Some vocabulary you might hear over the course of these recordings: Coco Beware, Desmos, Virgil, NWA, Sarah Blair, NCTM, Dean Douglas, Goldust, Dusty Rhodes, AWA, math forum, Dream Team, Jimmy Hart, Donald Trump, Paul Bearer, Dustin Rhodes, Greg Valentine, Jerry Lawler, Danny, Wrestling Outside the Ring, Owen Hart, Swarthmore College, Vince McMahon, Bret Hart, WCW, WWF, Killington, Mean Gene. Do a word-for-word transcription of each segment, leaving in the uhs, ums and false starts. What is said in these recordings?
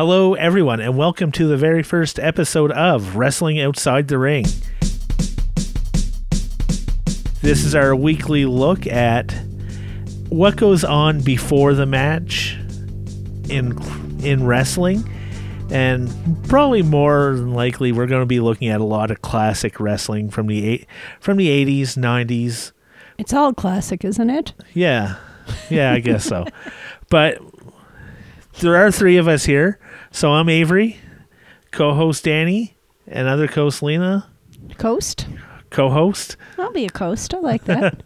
Hello, everyone, and welcome to the very first episode of Wrestling Outside the Ring. This is our weekly look at what goes on before the match in in wrestling, and probably more than likely we're going to be looking at a lot of classic wrestling from the from the eighties, nineties. It's all classic, isn't it? Yeah, yeah, I guess so. But there are three of us here. So I'm Avery, co-host Danny, and other co-host Lena. Coast? Co-host. I'll be a coast. I like that.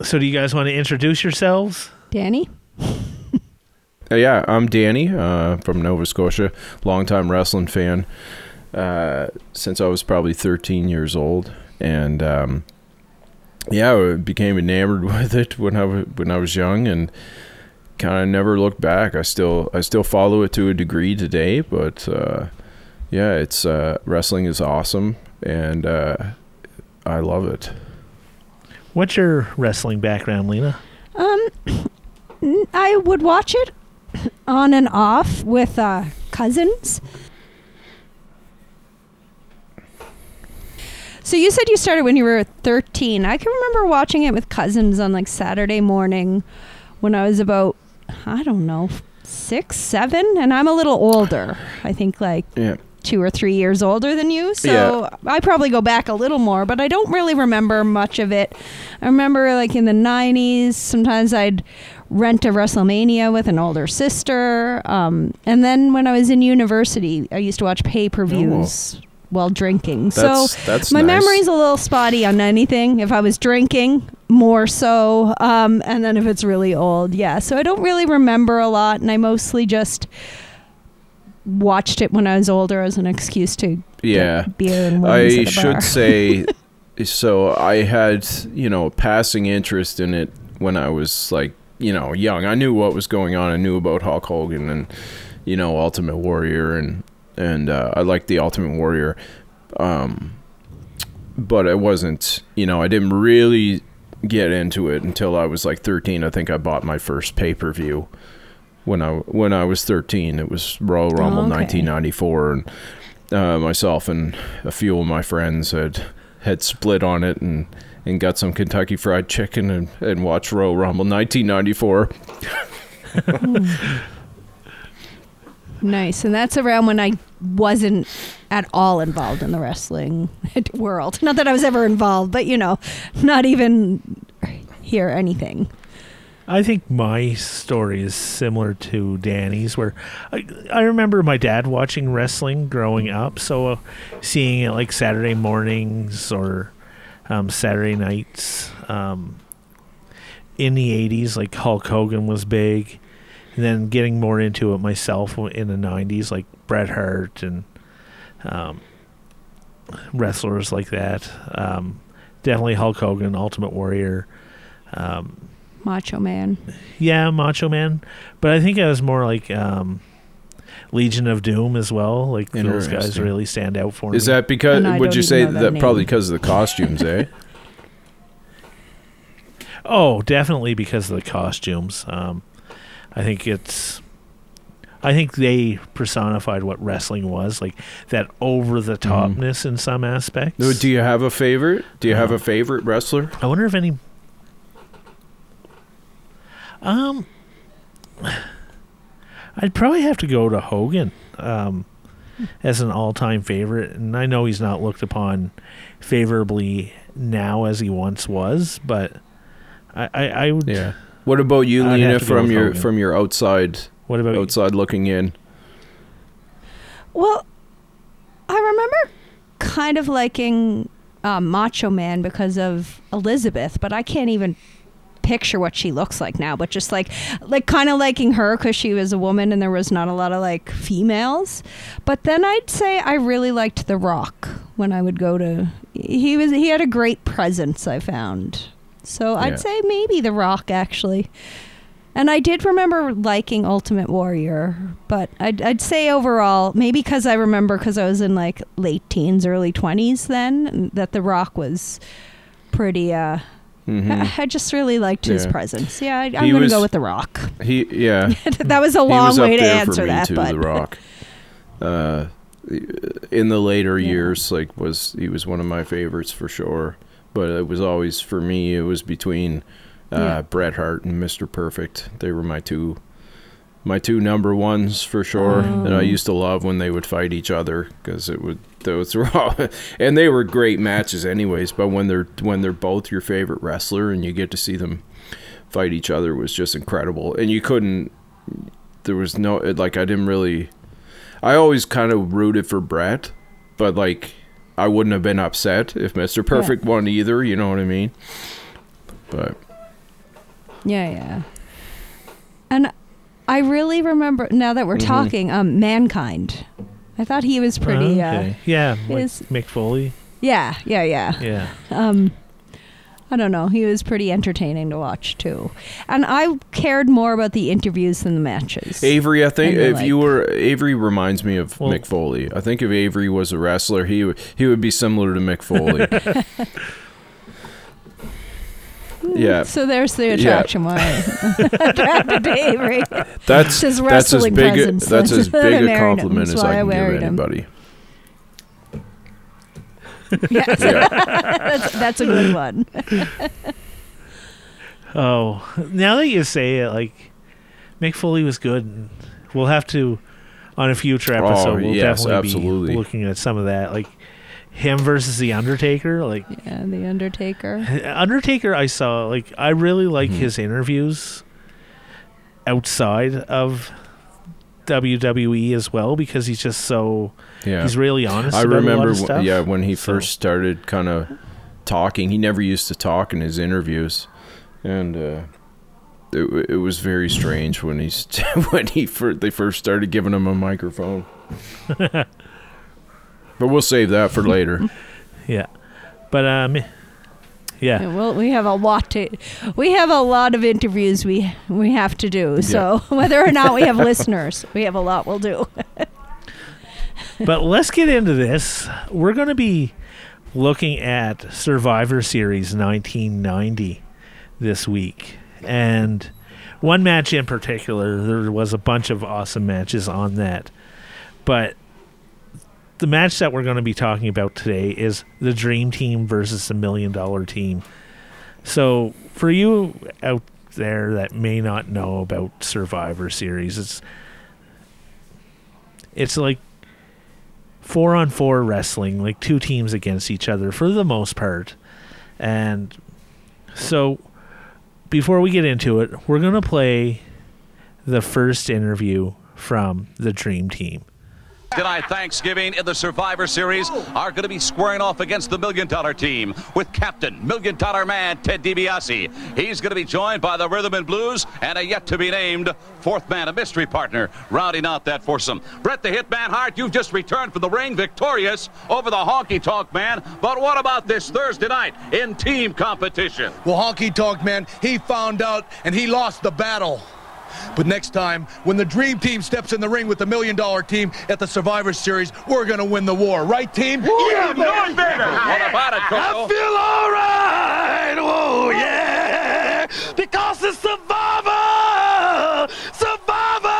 So do you guys want to introduce yourselves? Danny? uh, yeah, I'm Danny uh, from Nova Scotia, longtime wrestling fan uh, since I was probably thirteen years old. And um, yeah, I became enamored with it when I, w- when I was young and kind of never looked back. I still I still follow it to a degree today, but uh, yeah, it's uh, wrestling is awesome, and uh, I love it. What's your wrestling background, Lena? Um, I would watch it on and off with uh, cousins. So you said you started when you were thirteen. I can remember watching it with cousins on like Saturday morning when I was about, I don't know, six, seven, and I'm a little older. I think like yeah. two or three years older than you, so yeah. I probably go back a little more, but I don't really remember much of it. I remember like in the nineties, sometimes I'd rent a WrestleMania with an older sister, um, and then when I was in university, I used to watch pay-per-views. Ooh. While drinking. That's, so that's my nice. Memory's a little spotty on anything. If I was drinking, more so. Um, and then if it's really old, yeah. So I don't really remember a lot, and I mostly just watched it when I was older as an excuse to yeah. get beer and wings I at the should bar. say, so I had, you know, a passing interest in it when I was like, you know, young. I knew what was going on. I knew about Hulk Hogan and, you know, Ultimate Warrior and And uh, I liked the Ultimate Warrior, um, but I wasn't, you know, I didn't really get into it until I was like thirteen. I think I bought my first pay-per-view when I when I was thirteen. It was Royal Rumble oh, okay. nineteen ninety-four, and uh, myself and a few of my friends had had split on it and, and got some Kentucky Fried Chicken and, and watched Royal Rumble nineteen ninety-four. Nice, and that's around when I wasn't at all involved in the wrestling world. Not that I was ever involved, but, you know, not even hear anything. I think my story is similar to Danny's, where I, I remember my dad watching wrestling growing up, so seeing it like Saturday mornings or um, Saturday nights. Um, in the eighties, like Hulk Hogan was big. And then getting more into it myself in the nineties, like Bret Hart and um, wrestlers like that. Um, definitely Hulk Hogan, Ultimate Warrior. Um, Macho Man. Yeah, Macho Man. But I think I was more like um, Legion of Doom as well. Like those guys really stand out for me. Is that because, would you say that probably because of the costumes, eh? Oh, definitely because of the costumes. Um I think it's, I think they personified what wrestling was, like that over-the-topness mm. in some aspects. Do you have a favorite? Do you um, have a favorite wrestler? I wonder if any, um, I'd probably have to go to Hogan um, as an all-time favorite, and I know he's not looked upon favorably now as he once was, but I, I, I would... Yeah. What about you, I'd Lena, from your Hogan. from your outside what about outside you? looking in? Well, I remember kind of liking uh, Macho Man because of Elizabeth, but I can't even picture what she looks like now. But just like, like kind of liking her because she was a woman and there was not a lot of like females. But then I'd say I really liked The Rock when I would go to. He was he had a great presence, I found. So I'd yeah. say maybe The Rock, actually. And I did remember liking Ultimate Warrior, but I'd, I'd say overall, maybe because I remember because I was in like late teens, early twenties then, that The Rock was pretty uh, Mm-hmm. I, I just really liked yeah. his presence. Yeah, I, I'm going to go with The Rock. He, yeah, that was a long was way to answer that. Too, but The Rock, uh, in the later yeah. years, like was he was one of my favorites for sure. But it was always for me. It was between uh, yeah. Bret Hart and Mister Perfect. They were my two, my two number ones for sure. Oh. And I used to love when they would fight each other because it would. Those were all, and they were great matches, anyways. But when they're when they're both your favorite wrestler and you get to see them fight each other was just incredible. And you couldn't. There was no like I didn't really. I always kind of rooted for Bret, but like. I wouldn't have been upset if Mister Perfect yeah. won either, you know what I mean? But yeah, yeah. And I really remember, now that we're mm-hmm. talking, um, Mankind. I thought he was pretty... Uh, okay. uh, yeah, his, like Mick Foley. Yeah, yeah, yeah. Yeah. Um, I don't know. He was pretty entertaining to watch, too. And I cared more about the interviews than the matches. Avery, I think, if like, you were... Avery reminds me of well, Mick Foley. I think if Avery was a wrestler, he would, he would be similar to Mick Foley. Yeah. So there's the attraction yeah. why I'm attracted to Avery. That's, his that's as big a, that's that's as big a compliment as I can I give anybody. Yes. Yeah. that's, that's a good one. Oh, now that you say it, like Mick Foley was good. We'll have to on a future episode. Oh, we'll yes, definitely absolutely. be looking at some of that, like him versus the Undertaker. Like yeah, the Undertaker. Undertaker, I saw. Like I really like mm-hmm. his interviews outside of W W E as well because he's just so yeah. he's really honest. I about remember a lot of stuff. yeah when he so. first started kind of talking. He never used to talk in his interviews, and uh, it it was very strange when he when he first, they first started giving him a microphone. But we'll save that for later. yeah, but um. Yeah. yeah. Well, we have a lot to, we have a lot of interviews we we have to do. So yeah. whether or not we have listeners, we have a lot we'll do. But let's get into this. We're going to be looking at Survivor Series nineteen ninety this week, and one match in particular. There was a bunch of awesome matches on that, but the match that we're going to be talking about today is the Dream Team versus the Million Dollar Team. So for you out there that may not know about Survivor Series, it's it's like four on four wrestling, like two teams against each other for the most part. And so before we get into it, we're going to play the first interview from the Dream Team. Tonight, Thanksgiving in the Survivor Series are going to be squaring off against the Million Dollar Team with Captain Million Dollar Man Ted DiBiase. He's going to be joined by the Rhythm and Blues and a yet-to-be-named fourth man, a mystery partner, rounding out that foursome. Bret the Hitman Hart, you've just returned from the ring victorious over the Honky Tonk Man, but what about this Thursday night in team competition? Well, Honky Tonk Man, he found out and he lost the battle. But next time, when the Dream Team steps in the ring with the Million Dollar Team at the Survivor Series, we're going to win the war. Right, team? Whoa, yeah, baby! What about it, Coco? I feel all right! Oh, yeah! Because it's Survivor! Survivor!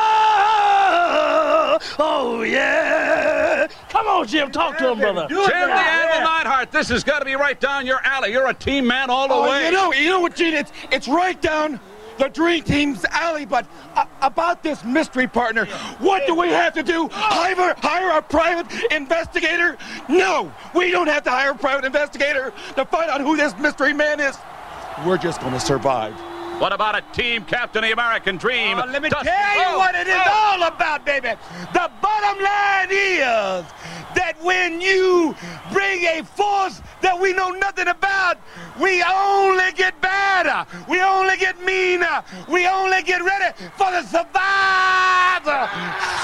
Oh, yeah! Come on, Jim. Talk yeah, to him, brother. Jim, the Animal Neidhart, this has got to be right down your alley. You're a team man all the oh, way. You know, you know what, Gene? It's, it's right down... the Dream Team's alley, but uh, about this mystery partner, what do we have to do? Hire, hire a private investigator? No, we don't have to hire a private investigator to find out who this mystery man is. We're just going to survive. What about a team captain of the American Dream? Uh, let me Dustin tell you Rhodes. What it is oh. all about, baby. The bottom line is that when you bring a force that we know nothing about, we only get badder, we only get meaner, we only get ready for the Survivor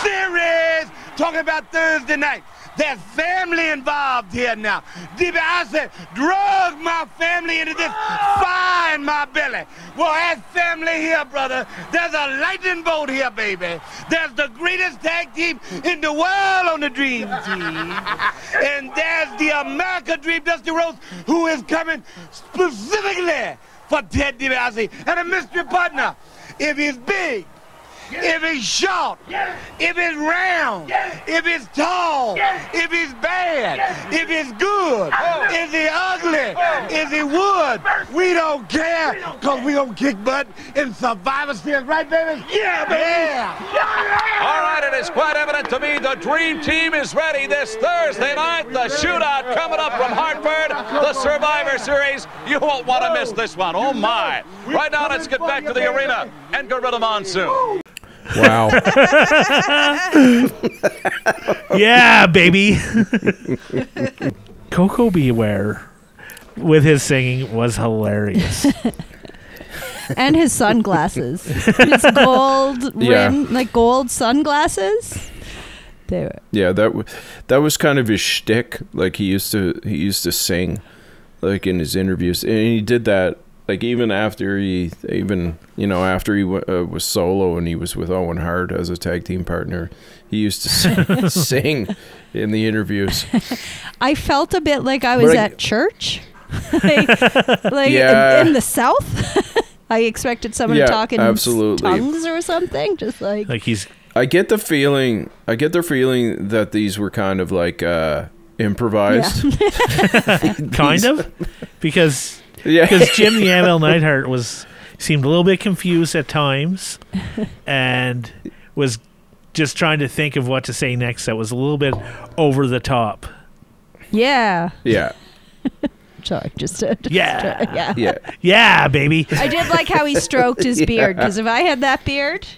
Series. Talking about Thursday night. There's family involved here now. DiBiase drug my family into this fire in my belly. Well, as family here, brother, there's a lightning bolt here, baby. There's the greatest tag team in the world on the Dream Team. And there's the America Dream, Dusty Rhodes, who is coming specifically for Ted DiBiase and a mystery partner. If he's big, if he's short, if he's round, if he's tall, if he's bad, if he's good, is he ugly, is he wood, we don't care, because we gonna kick butt in Survivor Series, right, baby? Yeah, baby! Yeah. All right, it is quite evident to me the Dream Team is ready this Thursday night. The shootout coming up from Hartford, the Survivor Series. You won't want to miss this one. Oh, my. Right now, let's get back to the arena and Gorilla Monsoon. Wow. Yeah, baby. Coco Beware with his singing was hilarious. And his sunglasses. His gold yeah. rim, like gold sunglasses. They were. Yeah, that w- that was kind of his shtick. Like he used to he used to sing like in his interviews, and he did that like even after he even you know after he w- uh, was solo and he was with Owen Hart as a tag team partner, he used to sing, sing in the interviews. I felt a bit like I was I, at church, like, like yeah. in, in the South. I expected someone yeah, to talk in absolutely. tongues or something, just like like he's. I get the feeling. I get the feeling that these were kind of like uh, improvised, yeah. kind of, because. Yeah, because Jim the M L Neidhart was seemed a little bit confused at times, and was just trying to think of what to say next. That was a little bit over the top. Yeah. Yeah. Sorry, just, uh, just yeah. Try, yeah. Yeah. Yeah, baby. I did like how he stroked his yeah. beard, because if I had that beard,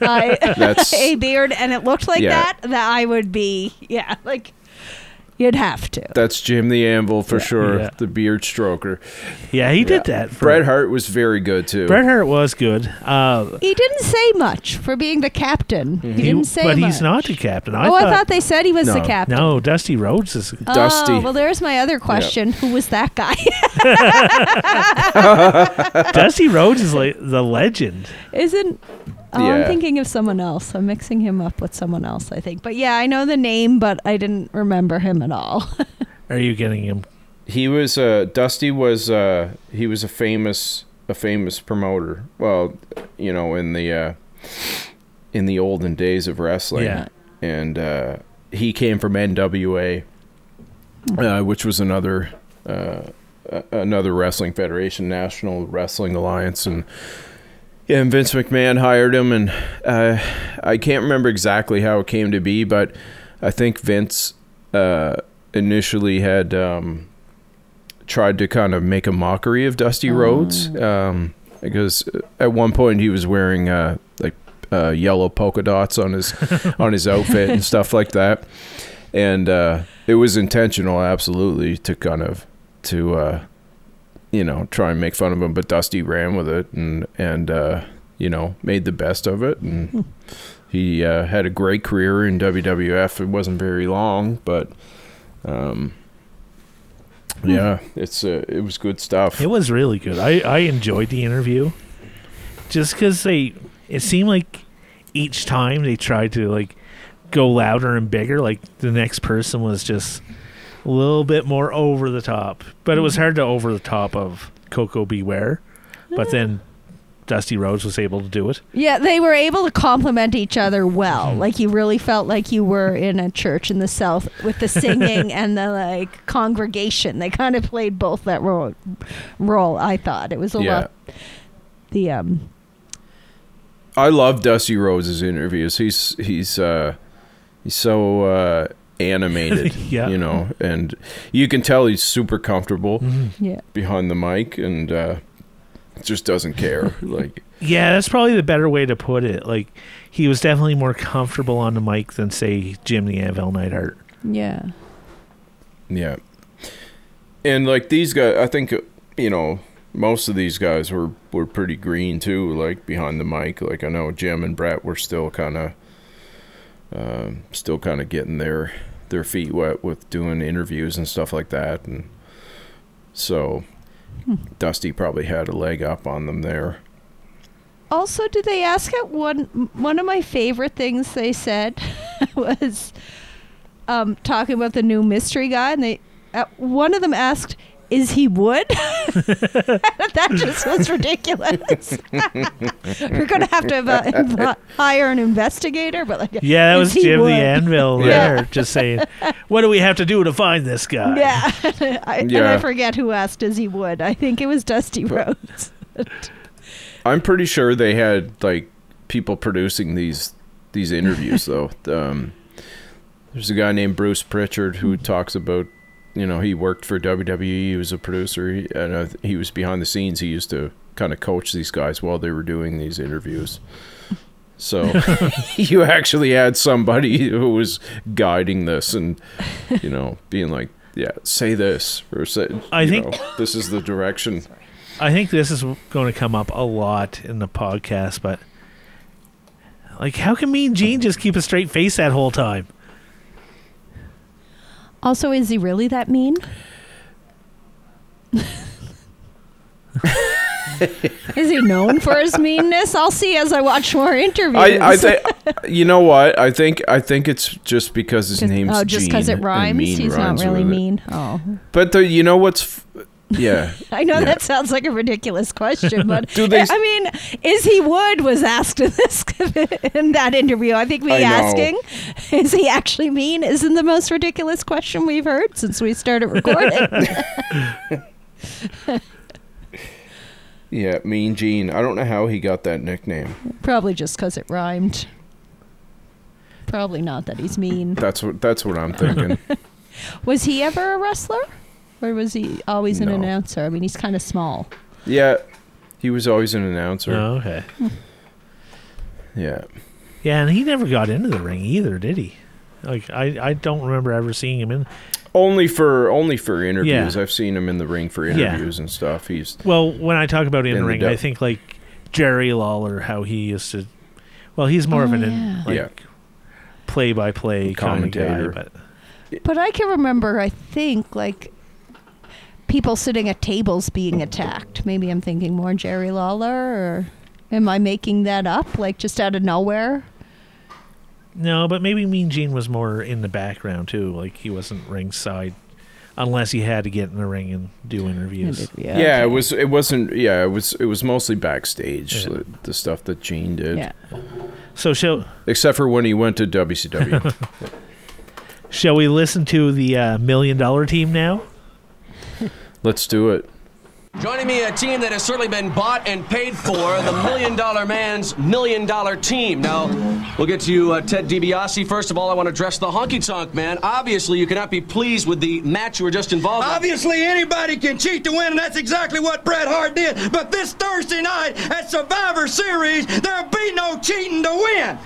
I, a beard, and it looked like yeah. that, that I would be yeah like. You'd have to. That's Jim the Anvil for yeah, sure, yeah. the beard stroker. Yeah, he did yeah. that. For Bret Hart was very good, too. Bret Hart was good. Uh, he didn't say much for being the captain. Mm-hmm. He didn't say but much. But he's not the captain. I oh, thought, I thought they said he was no. the captain. No, Dusty Rhodes is oh, Dusty. Well, there's my other question. Yep. Who was that guy? Dusty Rhodes is like the legend. Isn't... Oh, yeah. I'm thinking of someone else. I'm mixing him up with someone else, I think. But yeah, I know the name, but I didn't remember him at all. Are you getting him? He was uh, Dusty was uh, he was a famous a famous promoter. Well, you know, in the uh, in the olden days of wrestling, yeah. and uh, he came from N W A, uh, which was another uh, another wrestling federation, National Wrestling Alliance, and. Yeah, and Vince McMahon hired him, and uh, I can't remember exactly how it came to be, but I think Vince uh, initially had um, tried to kind of make a mockery of Dusty oh. Rhodes, um, because at one point he was wearing uh, like uh, yellow polka dots on his on his outfit and stuff like that, and uh, it was intentional, absolutely, to kind of to. Uh, you know, try and make fun of him, but Dusty ran with it and, and uh, you know, made the best of it. And hmm. he uh, had a great career in W W F. It wasn't very long, but, um, yeah, hmm. it's uh, it was good stuff. It was really good. I, I enjoyed the interview just because they, it seemed like each time they tried to, like, go louder and bigger, like the next person was just... a little bit more over the top, but it was hard to over the top of Coco Beware. But then Dusty Rhodes was able to do it. Yeah, they were able to compliment each other well. Like you really felt like you were in a church in the South with the singing and the like congregation. They kind of played both that role. Role I thought it was a yeah. lot. The um, I love Dusty Rhodes' interviews. He's he's uh, he's so. Uh, animated yeah. you know, and you can tell he's super comfortable mm-hmm. yeah. behind the mic and uh just doesn't care like yeah that's probably the better way to put it. Like he was definitely more comfortable on the mic than say Jim the Anvil Neidhart. Yeah yeah and like these guys, I think you know most of these guys were were pretty green too, like behind the mic. Like I know Jim and Brett were still kind of um still kind of getting their their feet wet with doing interviews and stuff like that, and so hmm. Dusty probably had a leg up on them there. Also, did they ask at one one of my favorite things they said was um, talking about the new mystery guy, and they uh, one of them asked is he wood? That just was ridiculous. We're going to have to have a, inv- hire an investigator. But like, yeah, that was Jim the Anvil there, yeah. Just saying, what do we have to do to find this guy? Yeah. I, yeah. And I forget who asked, is he wood? I think it was Dusty Rhodes. I'm pretty sure they had like people producing these these interviews, though. Um, there's a guy named Bruce Pritchard who talks about, you know, he worked for W W E. He was a producer, he, and uh, he was behind the scenes. He used to kind of coach these guys while they were doing these interviews. So you actually had somebody who was guiding this and, you know, being like, yeah, say this or say, I think know, this is the direction. I think this is going to come up a lot in the podcast, but like, how can Mean Gene just keep a straight face that whole time? Also, is he really that mean? Is he known for his meanness? I'll see as I watch more interviews. I, I think you know what I think. I think it's just because his name's Gene. Oh, just because it rhymes. He's rhymes not really mean. It. Oh, but the, you know what's. F- Yeah. I know yeah. that sounds like a ridiculous question, but they, I mean, is he wood was asked in this in that interview. I think we I asking, know. Is he actually mean? Isn't the most ridiculous question we've heard since we started recording. Yeah, Mean Gene. I don't know how he got that nickname. Probably just because it rhymed. Probably not that he's mean. That's what that's what I'm thinking. Was he ever a wrestler? Or was he always an no. announcer? I mean, he's kind of small. Yeah, he was always an announcer. Oh, okay. Yeah. Yeah, and he never got into the ring either, did he? Like, I, I don't remember ever seeing him in. Only for only for interviews. Yeah. I've seen him in the ring for interviews yeah. and stuff. He's well, when I talk about in the ring, the I think like Jerry Lawler, how he used to. Well, he's more oh, of an yeah. like yeah. play-by-play commentator, kind of guy, but. But I can remember. I think like. People sitting at tables being attacked. Maybe I'm thinking more Jerry Lawler, or am I making that up, like just out of nowhere? No, but maybe Mean Gene was more in the background too. Like he wasn't ringside, unless he had to get in the ring and do interviews. Yeah, yeah okay. it was. It wasn't. Yeah, it was. It was mostly backstage. Yeah. The, the stuff that Gene did. Yeah. So shall except for when he went to W C W. Shall we listen to the uh, Million Dollar Team now? Let's do it. Joining me, a team that has certainly been bought and paid for, the Million Dollar Man's Million Dollar Team. Now, we'll get to you, uh, Ted DiBiase. First of all, I want to address the Honky Tonk Man. Obviously, you cannot be pleased with the match you were just involved in. Obviously, anybody can cheat to win, and that's exactly what Bret Hart did. But this Thursday night at Survivor Series, there'll be no cheating to win.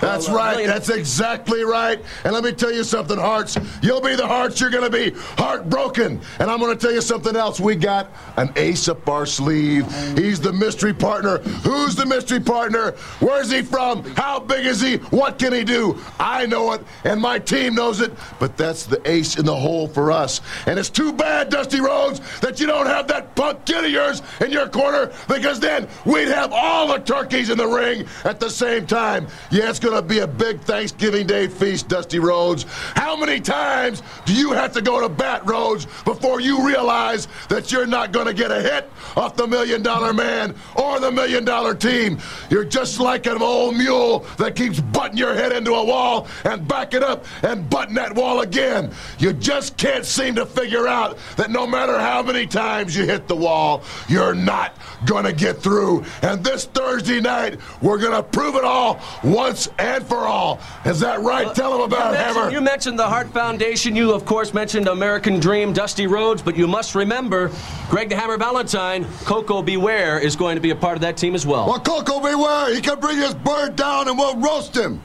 That's right. That's exactly right. And let me tell you something, Hearts. You'll be the Hearts. You're going to be heartbroken. And I'm going to tell you something else. We got an ace up our sleeve. He's the mystery partner. Who's the mystery partner? Where's he from? How big is he? What can he do? I know it, and my team knows it, but that's the ace in the hole for us. And it's too bad, Dusty Rhodes, that you don't have that punk kid of yours in your corner, because then we'd have all the turkeys in the ring at the same time. Yeah, it's going to be a big Thanksgiving Day feast, Dusty Rhodes. How many times do you have to go to bat, Rhodes, before you realize that you're not going to get a hit off the Million Dollar Man or the Million Dollar Team? You're just like an old mule that keeps butting your head into a wall and back it up and butting that wall again. You just can't seem to figure out that no matter how many times you hit the wall, you're not going to get through. And this Thursday night, we're going to prove it all once and and for all. Is that right? Uh, Tell them about it, Hammer. You mentioned the Hart Foundation. You, of course, mentioned American Dream, Dusty Rhodes, but you must remember Greg the Hammer Valentine, Coco Beware, is going to be a part of that team as well. Well, Coco Beware, he can bring his bird down and we'll roast him.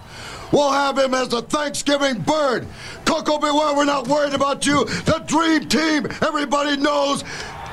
We'll have him as a Thanksgiving bird. Coco Beware, we're not worried about you. The Dream Team, everybody knows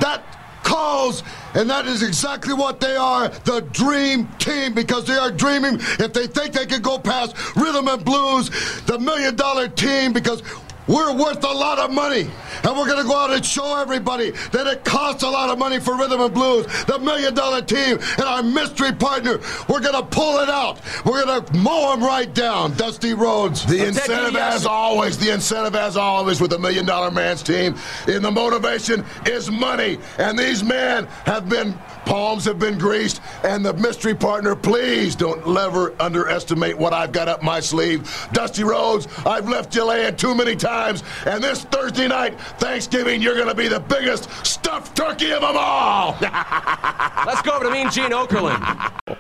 that calls, and that is exactly what they are, the Dream Team, because they are dreaming. If they think they can go past Rhythm and Blues, the Million Dollar Team, because We're worth a lot of money, and we're going to go out and show everybody that it costs a lot of money for Rhythm and Blues, the Million Dollar Team, and our mystery partner. We're going to pull it out. We're going to mow them right down, Dusty Rhodes. The incentive, as always, the incentive, as always, with the Million Dollar Man's team, and the motivation is money. And these men have been, palms have been greased, and the mystery partner, please don't ever underestimate what I've got up my sleeve. Dusty Rhodes, I've left you laying too many times. And this Thursday night, Thanksgiving, you're going to be the biggest stuffed turkey of them all. Let's go over to Mean Gene Okerlund.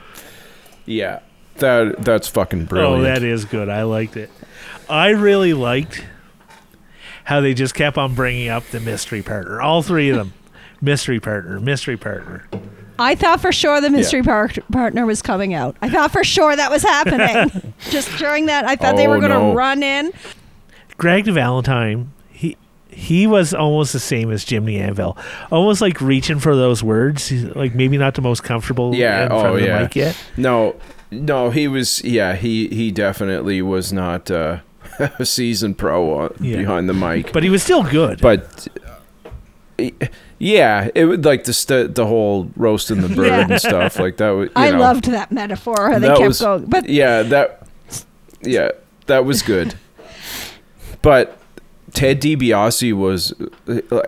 Yeah, that that's fucking brilliant. Oh, that is good. I liked it. I really liked how they just kept on bringing up the mystery partner. All three of them. Mystery partner, mystery partner. I thought for sure the mystery yeah. par- partner was coming out. I thought for sure that was happening. Just during that, I thought oh, they were going to no. run in. Greg Valentine, he he was almost the same as Jim the Anvil, almost like reaching for those words, like maybe not the most comfortable. Yeah, oh from yeah. The mic yet. No, no, he was. Yeah, he he definitely was not uh, a seasoned pro yeah. behind the mic, but he was still good. But uh, yeah, it would like the st- the whole roasting the bird yeah. and stuff like that. Was, you I know, loved that metaphor. How they kept was, going, but yeah, that yeah that was good. But Ted DiBiase was,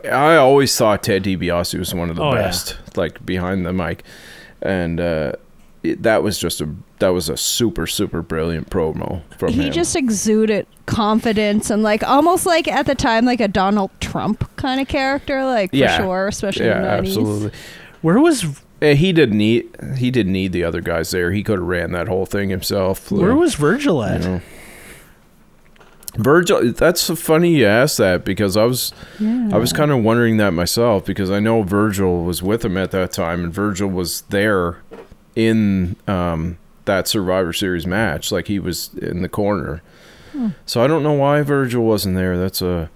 I always thought Ted DiBiase was one of the oh, best, yeah. like behind the mic. And uh, it, that was just a, that was a super, super brilliant promo from he him. He just exuded confidence and like, almost like at the time, like a Donald Trump kind of character, like yeah. for sure, especially yeah, in the nineties. Absolutely. Where was... He didn't need, he didn't need the other guys there. He could have ran that whole thing himself. Where like, was Virgil at? You know. Virgil, that's funny you asked that because I was yeah. I was kind of wondering that myself because I know Virgil was with him at that time and Virgil was there in um, that Survivor Series match. Like he was in the corner. Hmm. So I don't know why Virgil wasn't there. That's a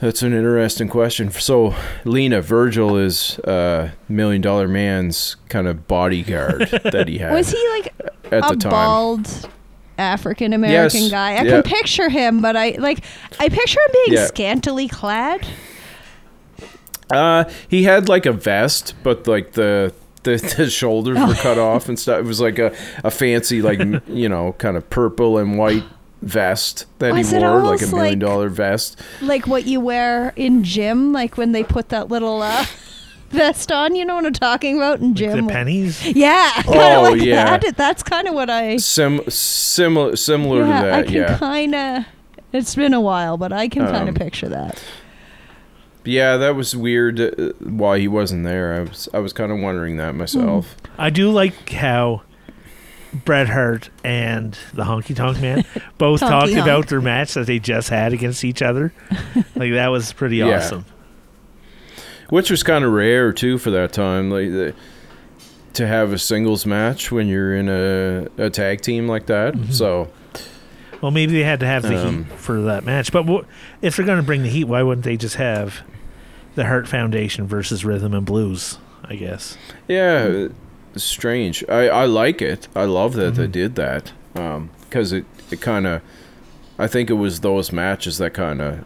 that's an interesting question. So, Lena, Virgil is uh, Million Dollar Man's kind of bodyguard that he had. Was he like at a the time. bald... African American yes. guy. I yeah. can picture him, but I like I picture him being yeah. scantily clad. Uh, he had like a vest, but like the the, the shoulders were cut off and stuff. It was like a, a fancy like you know kind of purple and white vest that was he wore, like a million like, dollar vest, like what you wear in gym, like when they put that little uh, vest on. You know what I'm talking about in gym? Like the pennies? Yeah. Kind oh, of like yeah. That. That's kind of what I... Sim, similar similar yeah, to that, I can yeah. kind of... It's been a while, but I can um, kind of picture that. Yeah, that was weird uh, why he wasn't there. I was I was kind of wondering that myself. Mm. I do like how Bret Hart and the Honky Tonk Man both talked honk. about their match that they just had against each other. Like, that was pretty yeah. awesome. Which was kind of rare too for that time, like the, to have a singles match when you're in a, a tag team like that. Mm-hmm. So, well, maybe they had to have the um, heat for that match. But w- if they're going to bring the heat, why wouldn't they just have the Hart Foundation versus Rhythm and Blues? I guess. Yeah, mm-hmm. Strange. I, I like it. I love that mm-hmm. they did that because um, it it kind of. I think it was those matches that kind of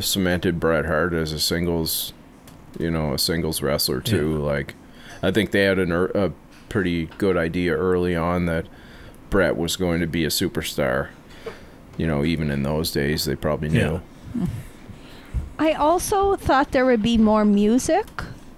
cemented Bret Hart as a singles. You know, a singles wrestler too. Yeah. Like, I think they had an, a pretty good idea early on that Bret was going to be a superstar. You know, even in those days, they probably knew. Yeah. I also thought there would be more music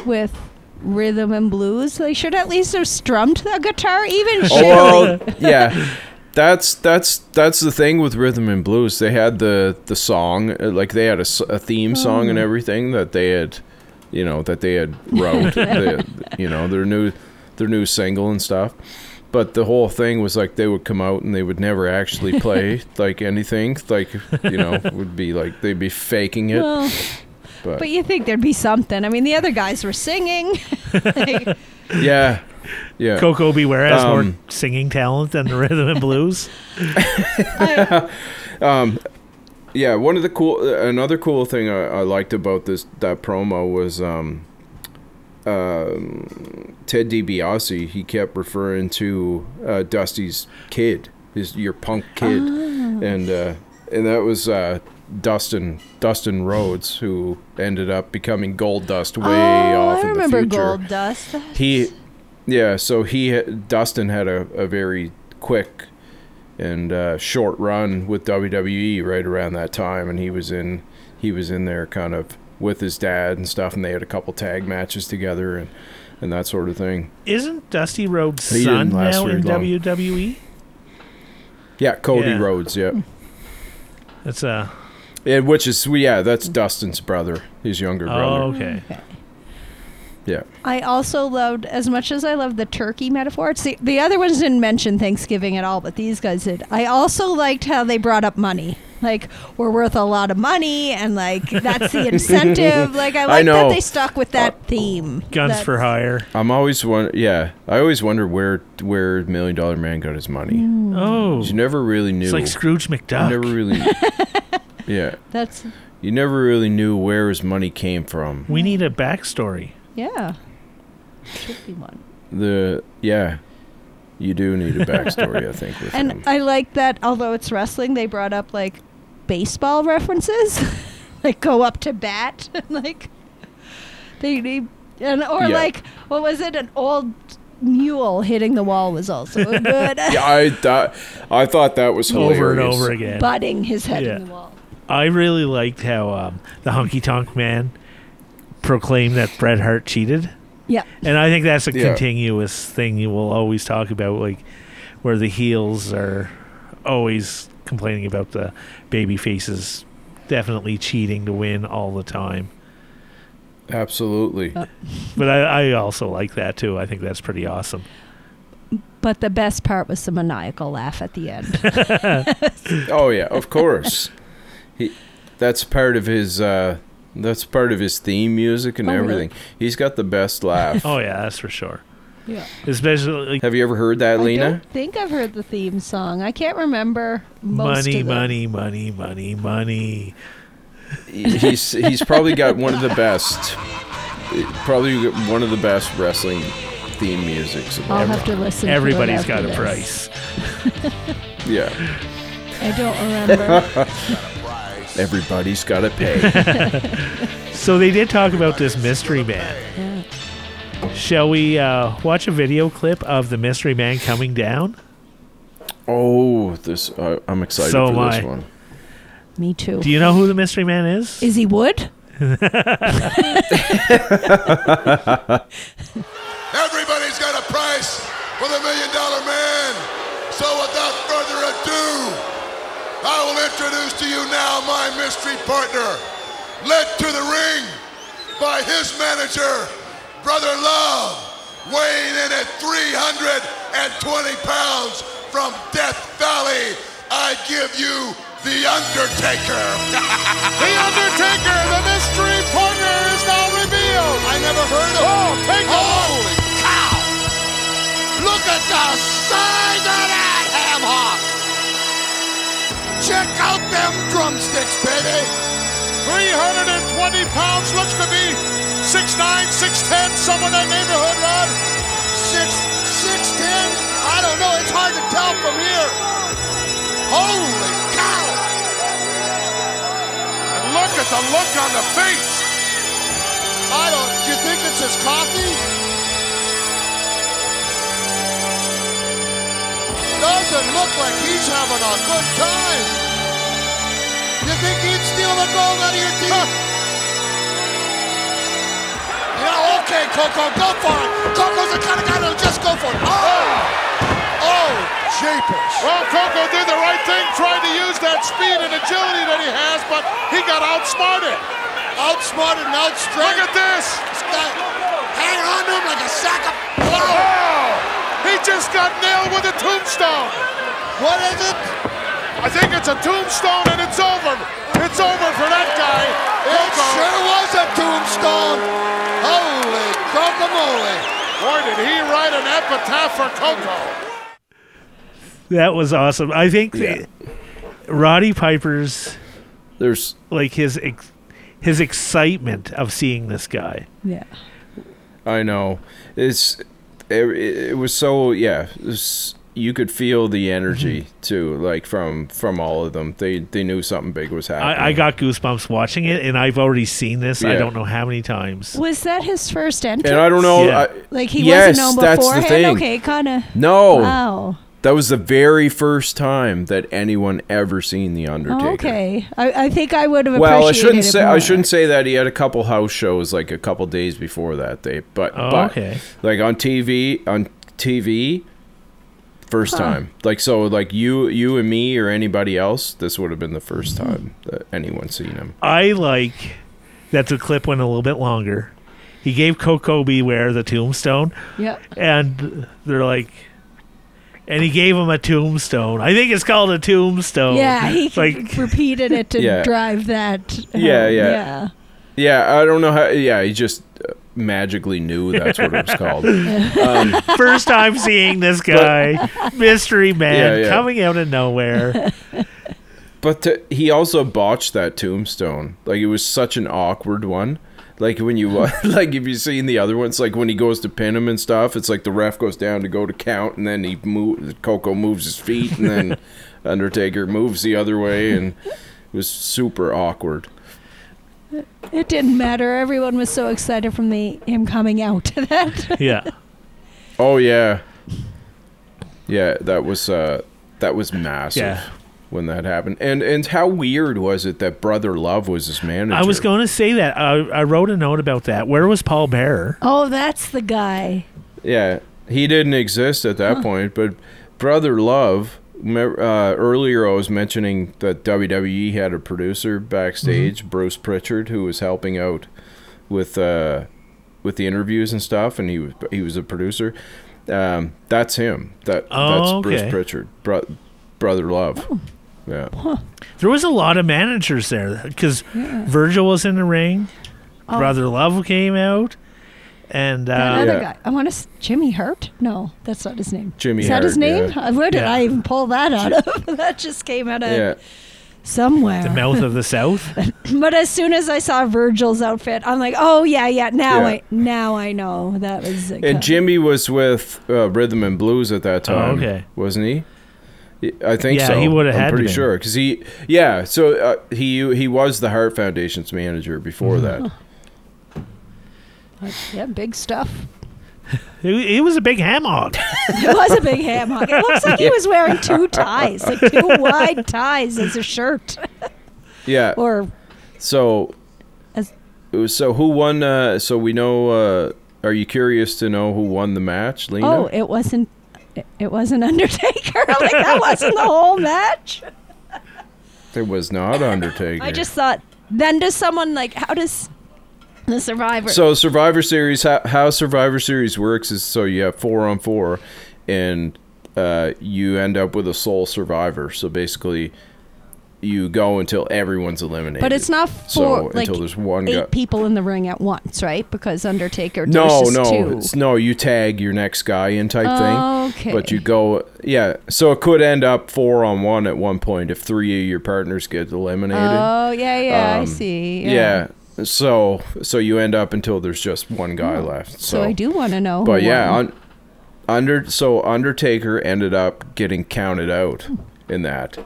with Rhythm and Blues. They should at least have strummed the guitar, even shittily. Oh, well, yeah. That's that's that's the thing with Rhythm and Blues. They had the the song, like they had a, a theme song oh. and everything that they had. You know that they had wrote, they, you know their new, their new single and stuff, but the whole thing was like they would come out and they would never actually play like anything, like you know would be like they'd be faking it. Well, but, but you think there'd be something? I mean, the other guys were singing. like, yeah, yeah. Coco Beware has um, more singing talent than the Rhythm and Blues. I, um. Yeah, one of the cool, another cool thing I, I liked about this that promo was um, uh, Ted DiBiase. He kept referring to uh, Dusty's kid, his your punk kid, oh. and uh, and that was uh, Dustin Dustin Rhodes, who ended up becoming Goldust way oh, off I in the future. I remember Goldust. He, yeah, so he Dustin had a, a very quick and uh, short run with W W E right around that time, and he was in he was in there kind of with his dad and stuff, and they had a couple tag matches together and, and that sort of thing. Isn't Dusty Rhodes' he son now in long. W W E? Yeah, Cody yeah. Rhodes, yeah. That's uh and which is yeah, that's Dustin's brother, his younger brother. Oh, okay. okay. Yeah. I also loved, as much as I love the turkey metaphor, it's the, the other ones didn't mention Thanksgiving at all, but these guys did. I also liked how they brought up money. Like, we're worth a lot of money, and, like, that's the incentive. Like, I like I that they stuck with that uh, theme. Guns that's, for hire. I'm always one. Yeah. I always wonder where where Million Dollar Man got his money. Mm. Oh. You never really knew. It's like Scrooge McDuck. You never really Yeah. That's. You never really knew where his money came from. We need a backstory. Yeah. Should be one. The, yeah. You do need a backstory, I think. With and him. I like that, although it's wrestling, they brought up, like, baseball references. Like, go up to bat. Like, they need, and, or, yeah. like, what was it? An old mule hitting the wall was also good. yeah, I, th- I thought that was hilarious. Over and over again. Butting his head yeah. in the wall. I really liked how um, the Honky Tonk Man proclaimed that Bret Hart cheated. Yeah. And I think that's a yeah. continuous thing you will always talk about, like where the heels are always complaining about the baby faces definitely cheating to win all the time. Absolutely. Uh, but I, I also like that too. I think that's pretty awesome. But the best part was the maniacal laugh at the end. Oh yeah, of course. He that's part of his uh That's part of his theme music and oh, everything. Really? He's got the best laugh. Oh, yeah, that's for sure. Yeah. Especially. Like, have you ever heard that, I Lena? I don't think I've heard the theme song. I can't remember most money, of Money, money, money, money, money. He's he's probably got one of the best, probably one of the best wrestling theme musics. I'll ever. Have to listen Everybody's to it after got this. A price. Yeah. I don't remember. Everybody's got to pay. So they did talk about this mystery man. Yeah. Shall we uh, watch a video clip of the mystery man coming down? Oh, this uh, I'm excited so for this I. one. Me too. Do you know who the mystery man is? Is he Wood? Everybody's got a price for the Million Dollar Man. So without further ado, I will introduce to you now my mystery partner, led to the ring by his manager, Brother Love, weighing in at three hundred twenty pounds from Death Valley. I give you The Undertaker. The Undertaker, the mystery partner is now revealed. I never heard of him. Oh, take a Holy look. Cow! Look at the size of that ham hock! Check out them drumsticks, baby. three hundred twenty pounds, looks to be six nine, six ten, somewhere in that neighborhood, lad. six ten, I don't know, it's hard to tell from here. Holy cow! And look at the look on the face. I don't, do you think it's his coffee? Doesn't look like he's having a good time. You think he'd steal the gold out of your team? Huh. Yeah, okay, Coco, go for it. Coco's the kind of guy that'll just go for it. Oh, oh, jeepers. Well, Coco did the right thing, trying to use that speed and agility that he has, but he got outsmarted. Outsmarted and outstripped. Look at this. This guy hanging on to him like a sack of flour. Oh. He just got nailed with a tombstone. What is it? I think it's a tombstone and it's over. It's over for that guy. It Coco. Sure was a tombstone. Holy guacamole. Boy, did he write an epitaph for Coco. That was awesome. I think yeah. Roddy Piper's, there's like his ex- his excitement of seeing this guy. Yeah. I know. It's... It, it was so yeah it was you could feel the energy mm-hmm. too, like from from all of them. They they knew something big was happening. I, I got goosebumps watching it, and I've already seen this. Yeah. I don't know how many times. Was that his first entrance? And I don't know. Yeah. I, like he yes, wasn't known beforehand. Okay, kind of. No. Wow. That was the very first time that anyone ever seen the Undertaker. Oh, okay, I, I think I would have. Appreciated well, I shouldn't it say more. I shouldn't say that. He had a couple house shows like a couple days before that day, but oh, but okay. like on T V on T V, first huh. time. Like so, like you you and me or anybody else, this would have been the first mm-hmm. time that anyone seen him. I like that the clip went a little bit longer. He gave Coco Beware the tombstone. Yep, and they're like. And he gave him a tombstone. I think it's called a tombstone. Yeah, he like, repeated it to yeah. drive that. Yeah, um, yeah, yeah. Yeah, I don't know how. Yeah, he just magically knew that's what it was called. Um, First time seeing this guy, but, mystery man, yeah, yeah. coming out of nowhere. But to, he also botched that tombstone. Like, it was such an awkward one. Like when you like, if you've seen the other ones, like when he goes to pin him and stuff, it's like the ref goes down to go to count, and then he move. Coco moves his feet, and then Undertaker moves the other way, and it was super awkward. It didn't matter. Everyone was so excited from the him coming out to that. Yeah. Oh yeah. Yeah, that was uh, that was massive. Yeah. When that happened. And and how weird was it that Brother Love was his manager? I was going to say that. I, I wrote a note about that. Where was Paul Bearer? Oh, that's the guy. Yeah. He didn't exist at that huh. point. But Brother Love, remember, uh, earlier I was mentioning that W W E had a producer backstage, mm-hmm. Bruce Pritchard, who was helping out with uh, with the interviews and stuff. And he was, he was a producer. Um, that's him. That oh, That's okay. Bruce Pritchard. Bro- Brother Love. Oh. Yeah, huh. There was a lot of managers there because yeah. Virgil was in the ring, oh. Brother Love came out, and uh, another yeah. guy. I want to Jimmy Hart. No, that's not his name. Jimmy Is Hart, that his name? Yeah. Where did yeah. I even pull that out of? That just came out of yeah. somewhere. The mouth of the South. But as soon as I saw Virgil's outfit, I'm like, oh yeah, yeah. Now yeah. I now I know that was. And cut. Jimmy was with uh, Rhythm and Blues at that time. Oh, okay, wasn't he? I think yeah, so. Yeah, he would have had to. I'm pretty sure. Because he, yeah, so uh, he he was the Hart Foundation's manager before mm-hmm. that. Oh. Yeah, big stuff. It, it was a big hammock. It was a big hammock. It looks like he was wearing two ties, like two wide ties as a shirt. Yeah. Or. So. As, so who won? Uh, so we know. Uh, are you curious to know who won the match, Lena? Oh, it wasn't. It wasn't Undertaker. Like, that wasn't the whole match. It was not Undertaker. I just thought, then does someone, like, how does the Survivor... So Survivor Series, how, how Survivor Series works is, so you have four on four, and uh, you end up with a sole survivor. So basically, you go until everyone's eliminated. But it's not four, so, like, until there's one eight guy. People in the ring at once, right? Because Undertaker no, no, two. It's, no, you tag your next guy in type oh, thing. Okay. But you go, yeah. So it could end up four on one at one point if three of your partners get eliminated. Oh, yeah, yeah, um, I see. Yeah. yeah. So so you end up until there's just one guy mm. left. So. so I do want to know But who yeah, un, under so Undertaker ended up getting counted out mm. in that.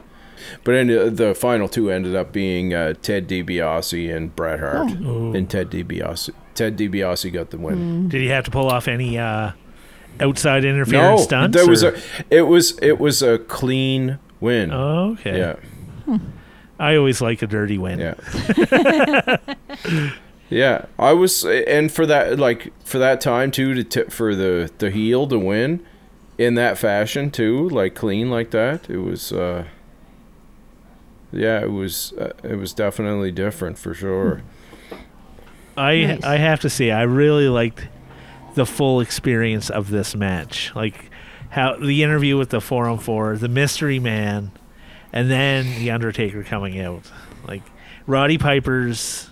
But in the final two ended up being uh, Ted DiBiase and Bret Hart, oh. and Ted DiBiase. Ted DiBiase got the win. Mm. Did he have to pull off any uh, outside interference no, stunts? No, there was a, it was it was a clean win. Oh, okay. Yeah. Hmm. I always like a dirty win. Yeah. yeah, I was, and for that like for that time too, to t- for the the heel to win in that fashion too, like clean like that, it was. Uh, Yeah, it was uh, it was definitely different for sure. I nice. I have to say I really liked the full experience of this match, like how the interview with the four on four, the mystery man, and then the Undertaker coming out. Like Roddy Piper's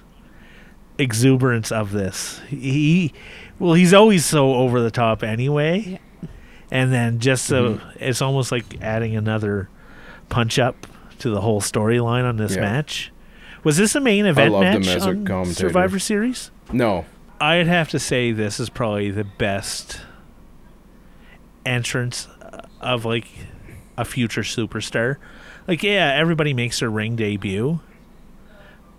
exuberance of this. He well, he's always so over the top anyway, yeah. and then just so mm-hmm. it's almost like adding another punch up to the whole storyline on this yeah. match. Was this a main event match on Survivor Series? No. I'd have to say this is probably the best entrance of like a future superstar. Like, yeah, everybody makes their ring debut,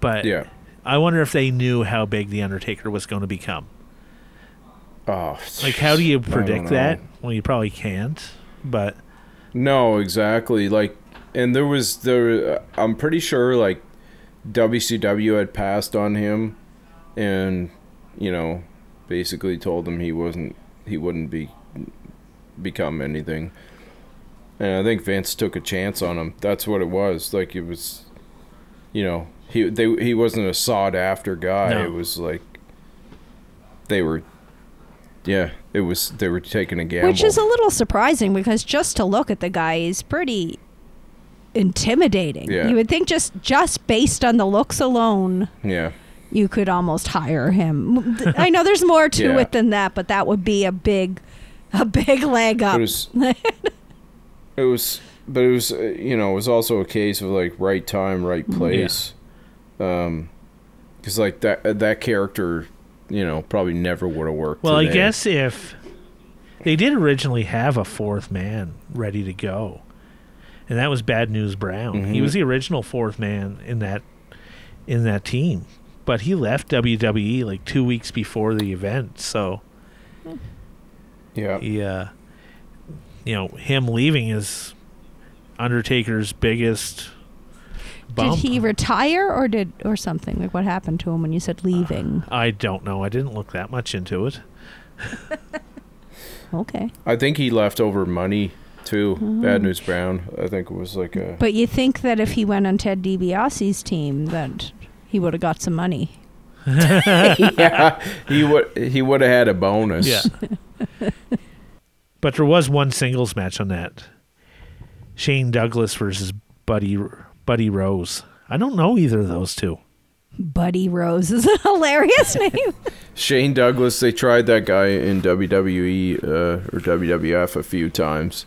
but yeah. I wonder if they knew how big The Undertaker was going to become. Oh, like, how do you predict that? Well, you probably can't, but... No, exactly. Like, and there was... there. I'm pretty sure, like, W C W had passed on him and, you know, basically told him he wasn't... He wouldn't be become anything. And I think Vince took a chance on him. That's what it was. Like, it was... You know, he they he wasn't a sought-after guy. No. It was like... They were... Yeah, it was. They were taking a gamble, which is a little surprising because just to look at the guy is pretty intimidating. Yeah. You would think just just based on the looks alone, yeah, you could almost hire him. I know there's more to yeah. it than that, but that would be a big, a big leg up. It was, it was but it was, you know, it was also a case of like right time, right place, yeah. um, because like that that character. You know, probably never would have worked. Well, today. I guess if they did originally have a fourth man ready to go, and that was Bad News Brown. Mm-hmm. He was the original fourth man in that in that team, but he left W W E like two weeks before the event. So, yeah, yeah, uh, you know, him leaving is Undertaker's biggest bump. Did he retire or did or something? Like, what happened to him when you said leaving? Uh, I don't know. I didn't look that much into it. Okay. I think he left over money too. Mm-hmm. Bad News Brown. I think it was like a. But you think that if he went on Ted DiBiase's team, that he would have got some money. Yeah, he would. He would have had a bonus. Yeah. But there was one singles match on that. Shane Douglas versus Buddy. Buddy Rose. I don't know either of those two. Buddy Rose is a hilarious name. Shane Douglas, they tried that guy in W W E uh, or W W F a few times.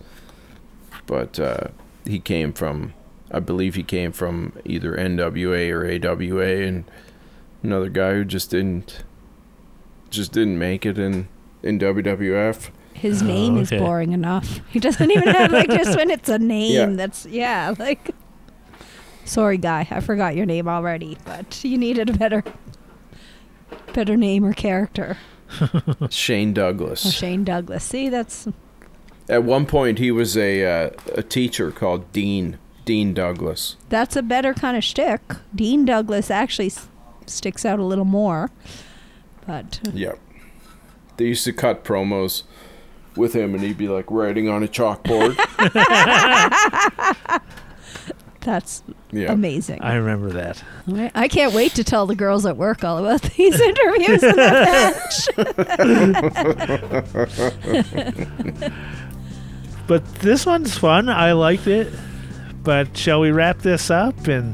But uh, he came from, I believe he came from either N W A or A W A, and another guy who just didn't just didn't make it in, in W W F. His name oh, okay. is boring enough. He doesn't even have, like, just when it's a name yeah. that's, yeah, like... Sorry, guy, I forgot your name already, but you needed a better better name or character. Shane Douglas. Oh, Shane Douglas. See, that's... At one point, he was a uh, a teacher called Dean. Dean Douglas. That's a better kind of shtick. Dean Douglas actually s- sticks out a little more, but... Yeah. They used to cut promos with him, and he'd be, like, writing on a chalkboard. That's yeah. amazing. I remember that. I can't wait to tell the girls at work all about these interviews in the match. But this one's fun. I liked it. But shall we wrap this up and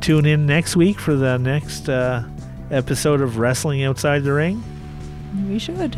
tune in next week for the next uh, episode of Wrestling Outside the Ring? We should.